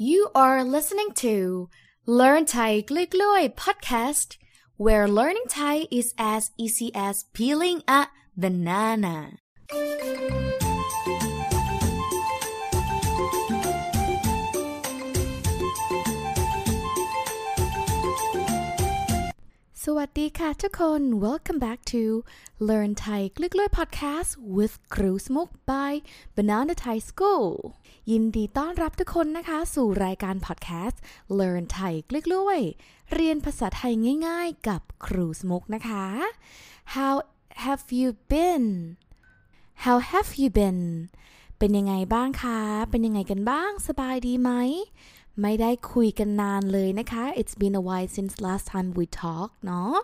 You are listening to Learn Thai Glue Glue podcast, where learning Thai is as easy as peeling a banana. สวัสดีค่ะทุกคน Welcome back to Learn Thai กลึกๆ Podcast with KRUSMUK by Banana Thai School ยินดีต้อนรับทุกคนนะคะสู่รายการ Podcast Learn Thai กลึกๆ เรียนภาษาไทยง่ายๆกับ KRUSMUK นะคะ How have you been เป็นยังไงบ้างคะเป็นยังไงกันบ้างสบายดีไหมไม่ได้คุยกันนานเลยนะคะ It's been a while since last time we talked เนาะ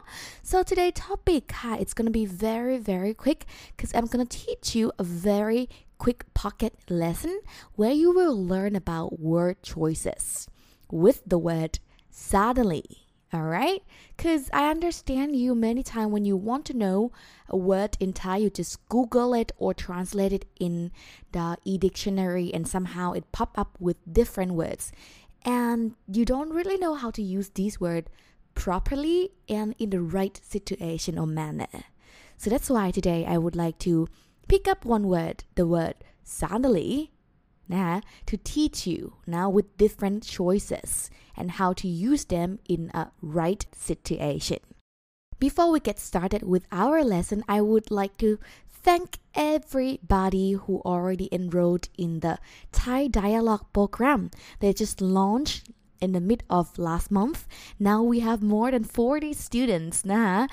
So today topic ค่ะ It's gonna be very very quick because I'm gonna teach you a very quick pocket lesson where you will learn about word choices with the word suddenly. Alright? Because I understand you many times when you want to know a word in Thai, you just Google it or translate it in the e-dictionary and somehow it pops up with different words.And you don't really know how to use this word properly and in the right situation or manner. So that's why today I would like to pick up one word, the word suddenly, to teach you now with different choices and how to use them in a right situation. Before we get started with our lesson, I would like to thank everybody who already enrolled in the Thai Dialogue program. They just launched in the mid of last month. Now we have more than 40 students, and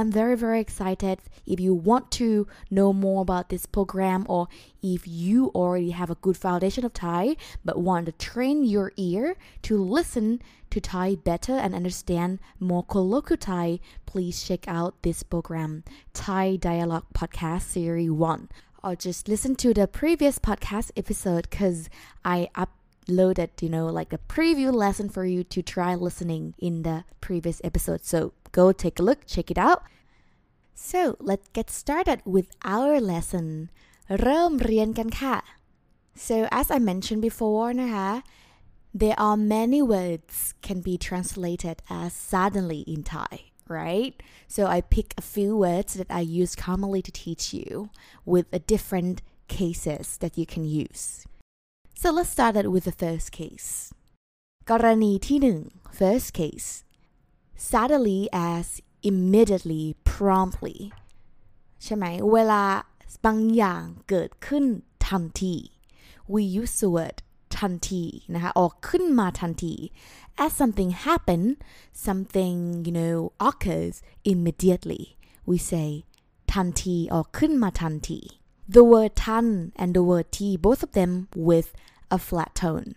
I'm very, very excited. If you want to know more about this program or if you already have a good foundation of Thai but want to train your ear to listen to Thai better and understand more colloquial Thai, please check out this program, Thai Dialogue Podcast Series One, or just listen to the previous podcast episode because I uploaded, like a preview lesson for you to try listening in the previous episode. So go take a look, check it out. So let's get started with our lesson. เริ่มเรียนกันค่ะ So as I mentioned before, นะคะThere are many words can be translated as suddenly in Thai, right? So I pick a few words that I use commonly to teach you with a different cases that you can use. So let's start it with the first case. กรณีที่หนึ่ง first case. Suddenly as immediately, promptly. ใช่ไหมเวลาบางอย่างเกิดขึ้นทันที We use the word.ทันทีนะคะออกขึ้นมาทันที as something happen something occurs immediately we say ทันทีออกขึ้นมาทันที the word ทัน and the word ที both of them with a flat tone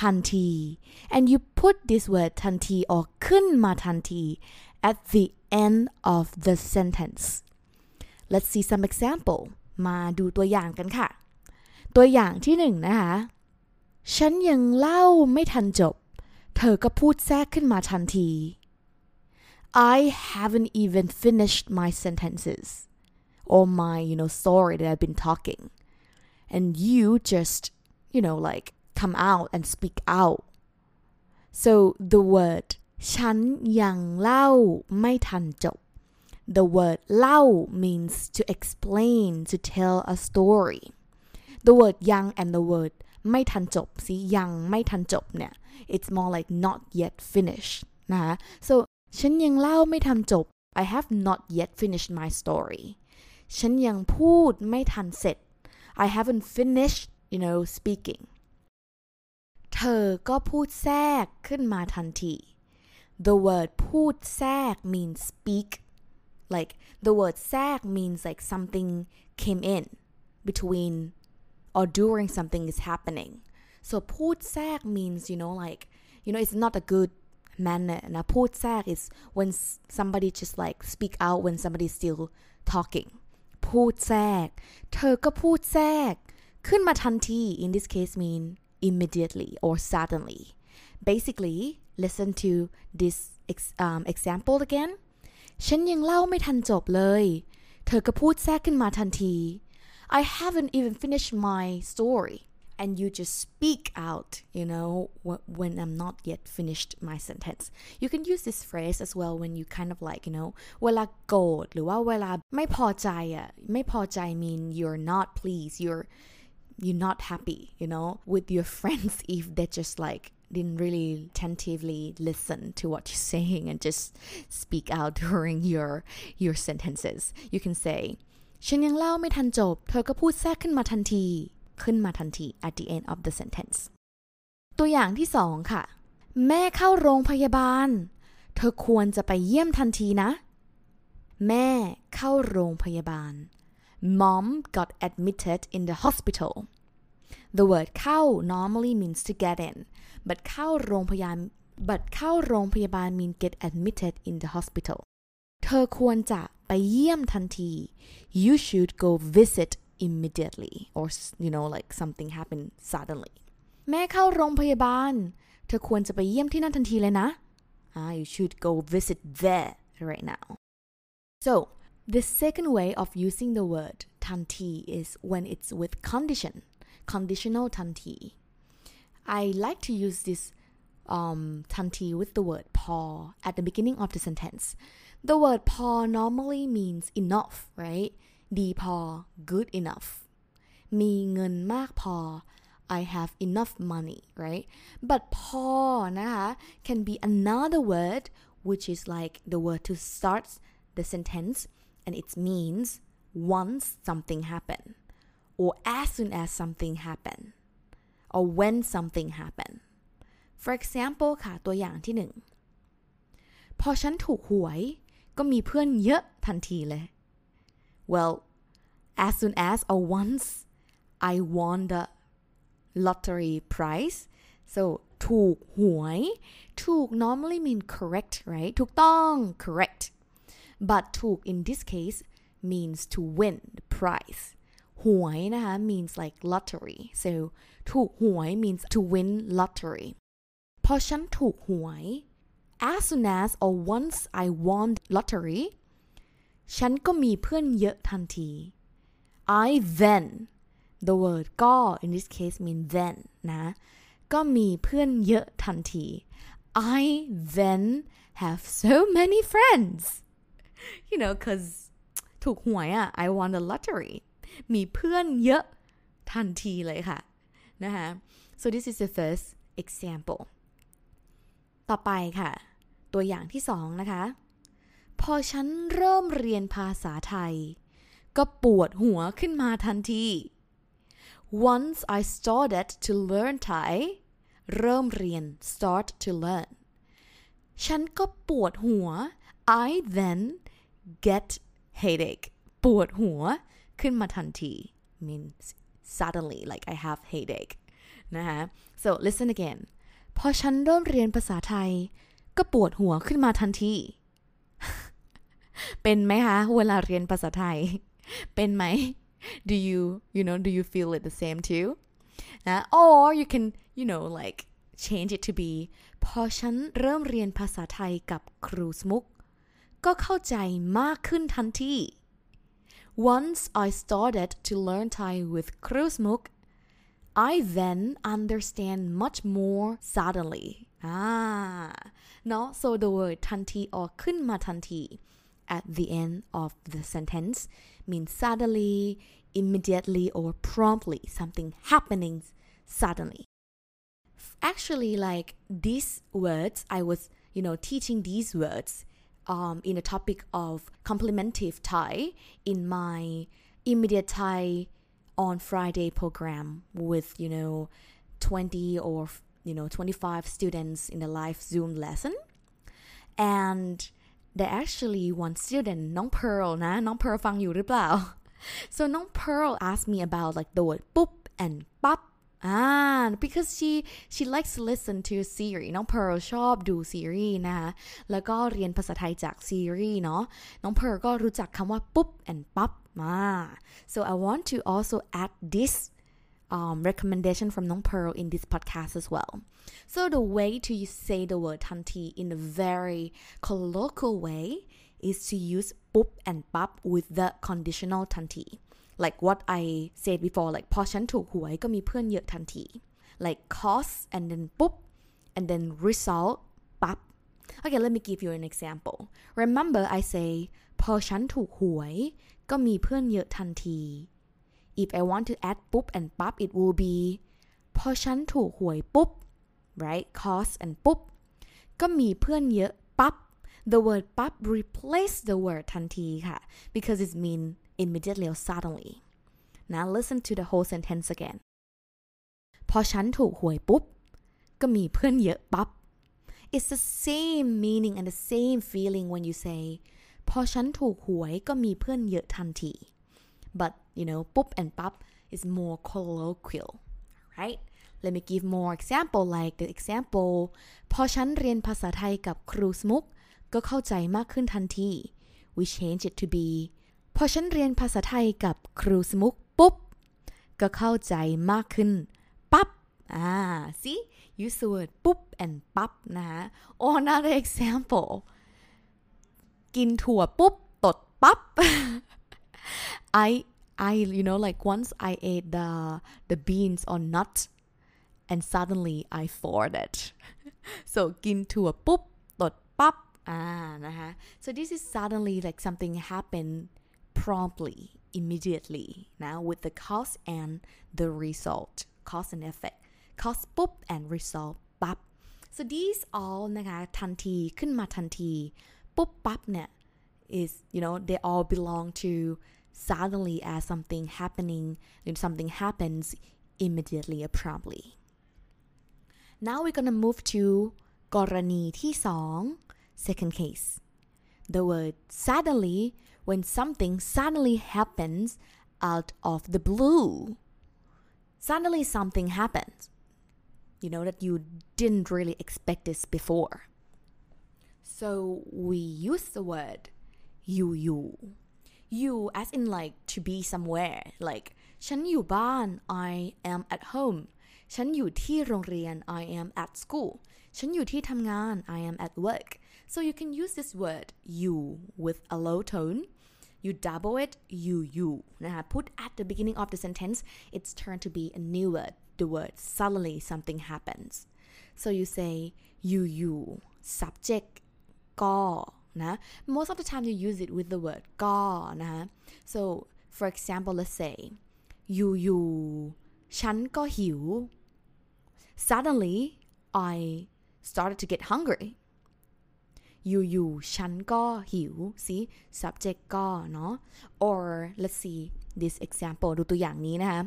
ทันที and you put this word ทันทีออกขึ้นมาทันที at the end of the sentence let's see some example มาดูตัวอย่างกันค่ะตัวอย่างที่หนึ่งนะคะฉันยังเล่าไม่ทันจบเธอก็พูดแทรกขึ้นมาทันที I haven't even finished my sentences or my story that I've been talking and you just like come out and speak out so the word ฉันยังเล่าไม่ทันจบ the word เล่า means to explain to tell a story the word ยัง and the wordไม่ทันจบสิยังไม่ทันจบเนี่ย it's more like not yet finished นะ so ฉันยังเล่าไม่ทันจบ I have not yet finished my story ฉันยังพูดไม่ทันเสร็จ I haven't finished speaking เธอก็พูดแทรกขึ้นมาทันที the word พูดแทรก means speak like the word แทรก means like something came in between or during something is happening. So พูดแทรก means, it's not a good manner. นะพูดแทรก is when somebody just like speak out when somebody is still talking. พูดแทรก เธอก็พูดแทรก ขึ้นมาทันที in this case mean immediately or suddenly. Basically, listen to this example again. ฉันยังเล่าไม่ทันจบเลย เธอก็พูดแทรกขึ้นมาทันทีI haven't even finished my story. and you just speak out, you know, when I'm not yet finished my sentence. You can use this phrase as well when you kind of like, you know, เวลาโกรธหรือว่าเวลาไม่พอใจอ่ะไม่พอใจ mean you're not pleased, you're not happy, you know, with your friends if they just like didn't really attentively listen to what you're saying and just speak out during your sentences. You can say ฉันยังเล่าไม่ทันจบเธอก็พูดแทรกขึ้นมาทันที at the end of the sentence ตัวอย่างที่สองค่ะแม่เข้าโรงพยาบาลเธอควรจะไปเยี่ยมทันทีนะแม่เข้าโรงพยาบาล Mom got admitted in the hospital. The word เข้า normally means to get in, but เข้าโรงพยาบาล mean get admitted in the hospital. เธอควรจะไปเยี่ยมทันที You should go visit immediately or you know like something happened suddenly แม่เข้าโรงพยาบาลเธอควรจะไปเยี่ยมที่นั่นทันทีเลยนะ You should go visit there right now. So the second way of using the word ทันที is when it's with condition, conditional ทันที I like to use this ทันที with the word พอ at the beginning of the sentence. The word พอ normally means enough, right?ดีพอ good enough มีเงินมากพอ I have enough money, right? But พอนะคะ can be another word which is like the word to start the sentence and it means once something happen or as soon as something happen or when something happen. For example ค่ะตัวอย่างที่หนึ่งพอฉันถูกหวยก็มีเพื่อนเยอะทันทีเลยWell, as soon as or once I won the lottery prize. So, ถูกหวยถูก normally mean correct, right? ถูกต้อง correct. But ถูก in this case means to win the prize. หวยนะคะ means like lottery. So, ถูกหวย means to win lottery. พอฉันถูกหวย as soon as or once I won the lottery.ฉันก็มีเพื่อนเยอะทันที I then the word ก็ in this case mean then นะก็มีเพื่อนเยอะทันที I then have so many friends you know cause ถูกหวยอ่ะ I won the lottery มีเพื่อนเยอะทันทีเลยค่ะนะคะ so this is the first example ต่อไปค่ะตัวอย่างที่สองนะคะพอฉันเริ่มเรียนภาษาไทยก็ปวดหัวขึ้นมาทันที Once I started to learn Thai เริ่มเรียน start to learn ฉันก็ปวดหัว I then get headache ปวดหัวขึ้นมาทันที means suddenly like I have headache นะคะ so listen again พอฉันเริ่มเรียนภาษาไทยก็ปวดหัวขึ้นมาทันทีเป็นไหมคะเวลาเรียนภาษาไทยเป็นไหม do you feel it the same too นะ or you can you know like change it to be พอฉันเริ่มเรียนภาษาไทยกับ KRUSMUK ก็เข้าใจมากขึ้นทันที Once I started to learn Thai with KRUSMUK I then understand much more suddenly so the word ทันทีor ขึ้นมาทันทีat the end of the sentence means suddenly, immediately, or promptly, something happening suddenly. Actually, like these words, I was, you know, teaching these words in the topic of complementive Thai in my immediate Thai on Friday program with, you know, 20 or, you know, 25 students in a live Zoom lesson. And...There actually one student, Nong Pearl, Nong Pearl ฟังอยู่หรือเปล่า So Nong Pearl asked me about like the word ปุ๊บ and ปั๊บ because she likes to listen to series. Nong Pearl ชอบดูซีรีส์นะคะแล้วก็เรียนภาษาไทยจากซีรีส์เนาะ Nong Pearl ก็รู้จักคำว่าปุ๊บ and ปั๊บ So I want to also add this recommendation from Nong Pearl in this podcast as well. So the way to say the word ทันที in a very colloquial way is to use ปุ๊บ and ปั๊บ with the conditional ทันที like what I said before like พอฉันถูกหวยก็มีเพื่อนเยอะทันที like cause and then ปุ๊บ and then result ปั๊บ Okay, let me give you an example. Remember I say พอฉันถูกหวยก็มีเพื่อนเยอะทันที If I want to add ปุ๊บ and ปั๊บ it will be พอฉันถูกหวยปุ๊บ right cause and ปุ๊บก็มีเพื่อนเยอะปั๊บ the word ปั๊บ replace the word ทันทีค่ะ because it mean immediately or suddenly. Now listen to the whole sentence again. พอฉันถูกหวยปุ๊บก็มีเพื่อนเยอะปั๊บ It's the same meaning and the same feeling when you say พอฉันถูกหวยก็มีเพื่อนเยอะทันที But you know ปุ๊บ and ปั๊บ is more colloquial, right?Let me give more example like the example พอฉันเรียนภาษาไทยกับครูสมุกก็เข้าใจมากขึ้นทันที We change it to be พอฉันเรียนภาษาไทยกับครูสมุกปุ๊บก็เข้าใจมากขึ้นปั๊บ see use the word ปุ๊บ and ปั๊บนะฮะ Or another example กินถั่วปุ๊บตดปั๊บ I you know like once I ate the beans or nut and suddenly I thought it so กินถั่วปุ๊บตดปั๊บนะคะ so this is suddenly like something happened promptly immediately now with the cause and the result cause and effect cause ปุ๊บ and result ปั๊บ so these all นะคะทันทีขึ้นมาทันทีปุ๊บปั๊บเนี่ย is you know they all belong to suddenly as something happening when something happens immediately or promptly Now we're going to move to กรณีที่สอง second case. The word suddenly when something suddenly happens out of the blue. Suddenly something happens. You know that you didn't really expect this before. So we use the word อยู่ๆ you as in like to be somewhere like ฉันอยู่บ้าน I am at home.ฉันอยู่ที่โรงเรียน I am at school ฉันอยู่ที่ทำงาน I am at work so you can use this word you with a low tone you double it you นะคะ put at the beginning of the sentence it's turned to be a new word the word suddenly something happens so you say you subject ก็นะ most of the time you use it with the word ก็นะคะ so for example let's say youฉันก็หิว Suddenly I started to get hungry อยู่ๆฉันก็หิว See subject ก็เนาะ Or let's see this example ดูตัวอย่างนี้นะคะ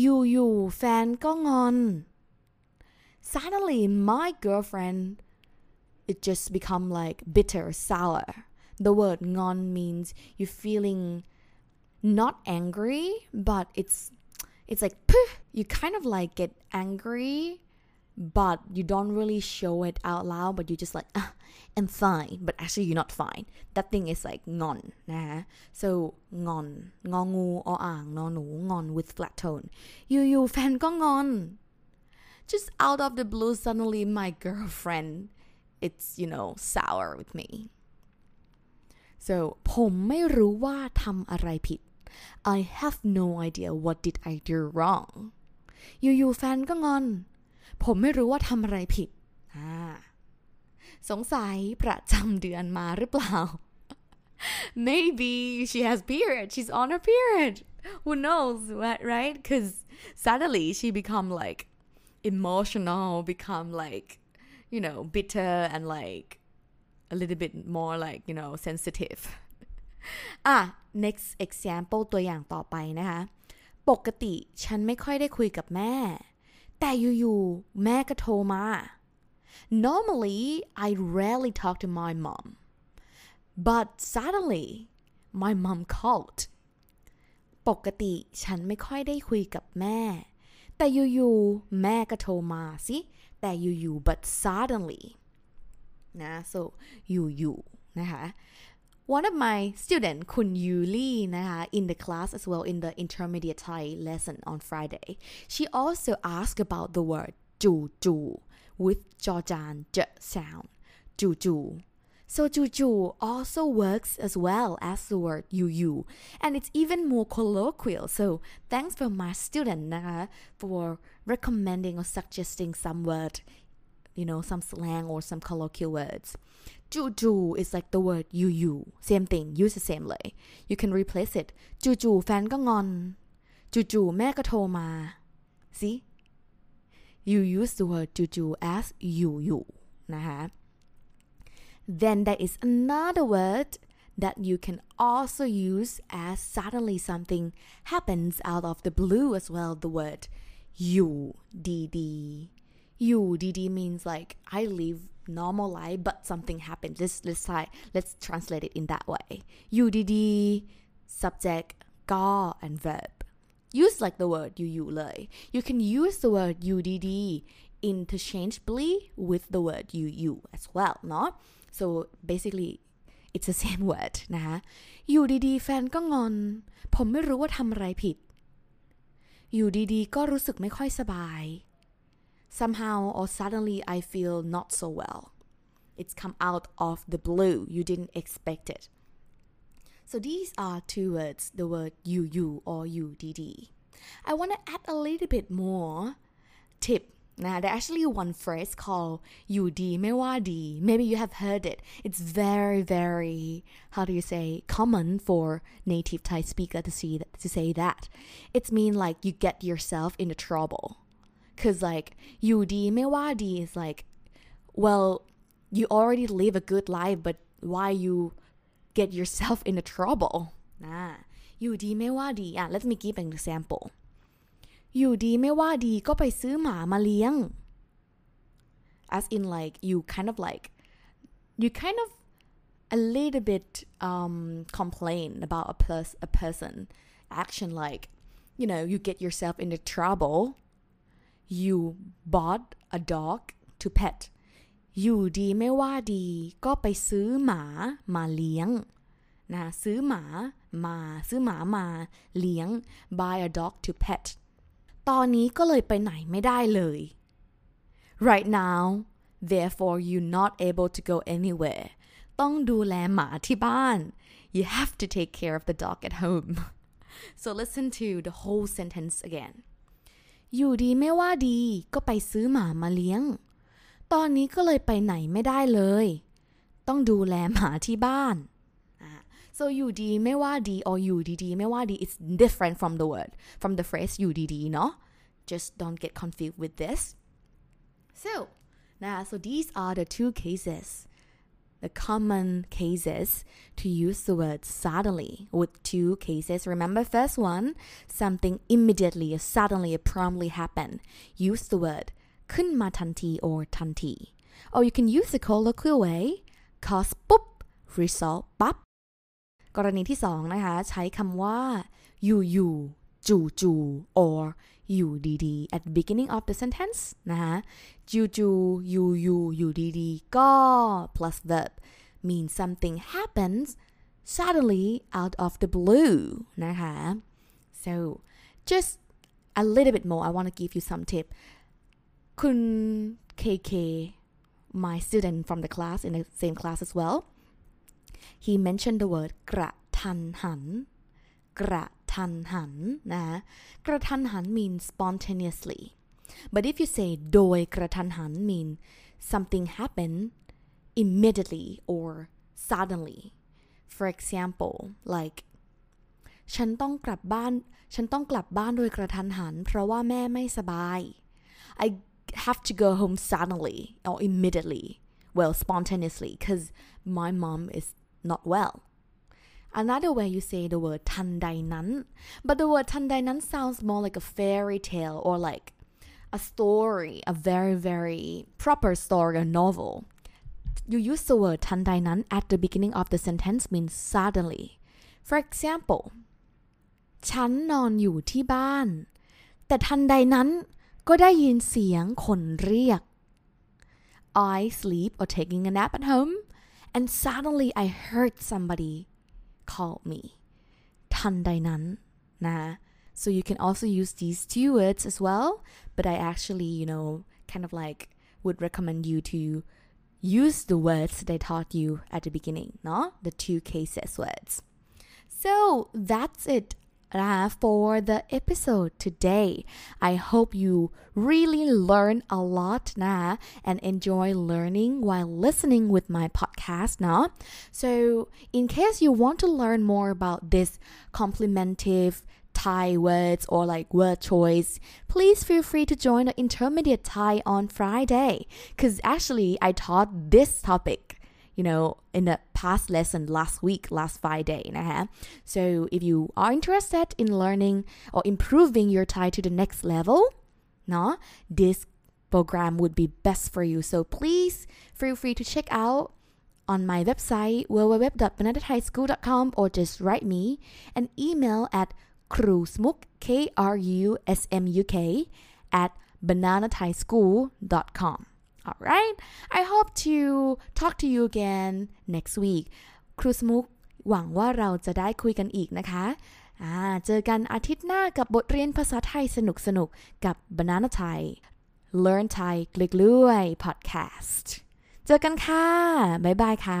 อยู่ๆแฟนก็งอน Suddenly my girlfriend it just become like bitter sour The word งอน means you feeling not angry but it's like you kind of like get angry but you don't really show it out loud but you just like I'm fine but actually you're not fine that thing is like ngon นะ so งอนงองูออ่างนอหนูงอน with flat tone you แฟนก็งอน just out of the blue suddenly my girlfriend it's you know sour with me so ผมไม่รู้ว่าทำอะไรผิดI have no idea what did I do wrong อยู่ๆแฟนก็งอนผมไม่รู้ว่าทำอะไรผิดสงสัยประจำเดือนมาหรือเปล่า Maybe she has period she's on her period who knows right because suddenly she become like emotional become like you know bitter and like a little bit more like you know sensitive next example ตัวอย่างต่อไปนะคะปกติฉันไม่ค่อยได้คุยกับแม่แต่อยู่ๆแม่ก็โทรมา Normally I rarely talk to my mom but suddenly my mom called ปกติฉันไม่ค่อยได้คุยกับแม่แต่อยู่ๆแม่ก็โทรมาสิแต่อยู่ๆ but suddenly นะ so อยู่ๆนะคะOne of my student, Khun Yuli, in the class as well in the intermediate Thai lesson on Friday, she also asked about the word จู่ๆ with จอจานเจอ sound จู่ So juju also works as well as the word yuyu, and it's even more colloquial. So thanks for my student for recommending or suggesting some word, you know, some slang or some colloquial words. Juju is like the word yuyu, same thing, use the same way. You can replace it. Juju fan ko ngon, juju mae ko tho ma. See, you use the word juju as yuyu, naha.Then there is another word that you can also use as suddenly something happens out of the blue as well, the word UDD. UDD means like I live normal life but something happened. Let's translate it in that way. UDD, subject, go and verb. Use like the word UU เลย You can use the word UDD interchangeably with the word UU as well, no?So basically, it's the same word นะคะอยู่ดีๆแฟนก็งอนผมไม่รู้ว่าทำอะไรผิดอยู่ดีๆก็รู้สึกไม่ค่อยสบาย Somehow or suddenly I feel not so well. It's come out of the blue. You didn't expect it. So these are two words, the word UU or UDD. I want to add a little bit more tip.Now, there's actually one phrase called UD, mewadi. Maybe you have heard it. It's very, very, how do you say, common for native Thai speaker to say that. It's mean like you get yourself into trouble. Because like UD, mewadi is like, well, you already live a good life, but why you get yourself into trouble? UD, mewadi. Let me give an example.อยู่ดีไม่ว่าดีก็ไปซื้อหมามาเลี้ยง as in like you kind of a little bit complain about a person action, like, you know, you get yourself into trouble. You bought a dog to pet. อยู่ดีไม่ว่าดีก็ไปซื้อหมามาเลี้ยงนะซื้อหมามาเลี้ยง buy a dog to pet.ตอนนี้ก็เลยไปไหนไม่ได้เลย Right now, therefore you're not able to go anywhere. ต้องดูแลหมาที่บ้าน You have to take care of the dog at home. So listen to the whole sentence again. อยู่ดีไม่ว่าดีก็ไปซื้อหมามาเลี้ยง ตอนนี้ก็เลยไปไหนไม่ได้เลย ต้องดูแลหมาที่บ้านSo UD ไม่ว่าดี or UDD ไม่ว่าดี it's different from the word, from the phrase UDD, no? Just don't get confused with this. So these are the two cases, the common cases to use the word suddenly with two cases. Remember first one, something immediately, suddenly, promptly happened. Use the word ขึ้นมาทันที or ทันที Or you can use the colloquial way, cause ปุ๊บ result ปั๊บกรณีที่สองนะคะใช้คำว่าอยู่ๆจู่ๆ or อยู่ดีๆ at the beginning of the sentence นะคะจู่ๆอยู่ดีๆก็ plus verb means something happens suddenly out of the blue นะคะ so just a little bit more I want to give you some tip คุณ KK my student from the class in the same class as well He mentioned the word กระทันหันกระทันหันนะกระทันหัน means spontaneously but if you say โดยกระทันหัน mean something happened immediately or suddenly. For example, like ฉันต้องกลับบ้านโดยกระทันหันเพราะว่าแม่ไม่สบาย I have to go home suddenly or immediately. Well, spontaneously because my mom is not well. Another way you say the word ทันใดนั้น but the word ทันใดนั้น sounds more like a fairy tale or like a story, a very, very proper story or novel. You use the word ทันใดนั้น at the beginning of the sentence means suddenly. For example, ฉันนอนอยู่ที่บ้านแต่ทันใดนั้นก็ได้ยินเสียงคนเรียก I sleep or taking a nap at home.And suddenly I heard somebody call me. ทันใดนั้นนะ So you can also use these two words as well. But I actually, you know, kind of like would recommend you to use the words they taught you at the beginning, no? The two cases words. So that's it for the episode today. I hope you really learn a lot now and enjoy learning while listening with my podcast now. So in case you want to learn more about this complementive Thai words or like word choice, please feel free to join the Intermediate Thai on Friday, because actually I taught this topic, you know, in the past lesson last Friday,นะคะ. So if you are interested in learning or improving your Thai to the next level, no, this program would be best for you. So please feel free to check out on my website www.BananathaySchool.com or just write me an email at KRUSMUK, KRUSMUK at BananathaySchool.com. All right. I hope to talk to you again next week. KRUSMUK หวังว่าเราจะได้คุยกันอีกนะคะเจอกันอาทิตย์หน้ากับบทเรียนภาษาไทยสนุกๆกับ Banana Thai Learn Thai กลึกๆ Podcast เจอกันค่ะบ๊ายบายค่ะ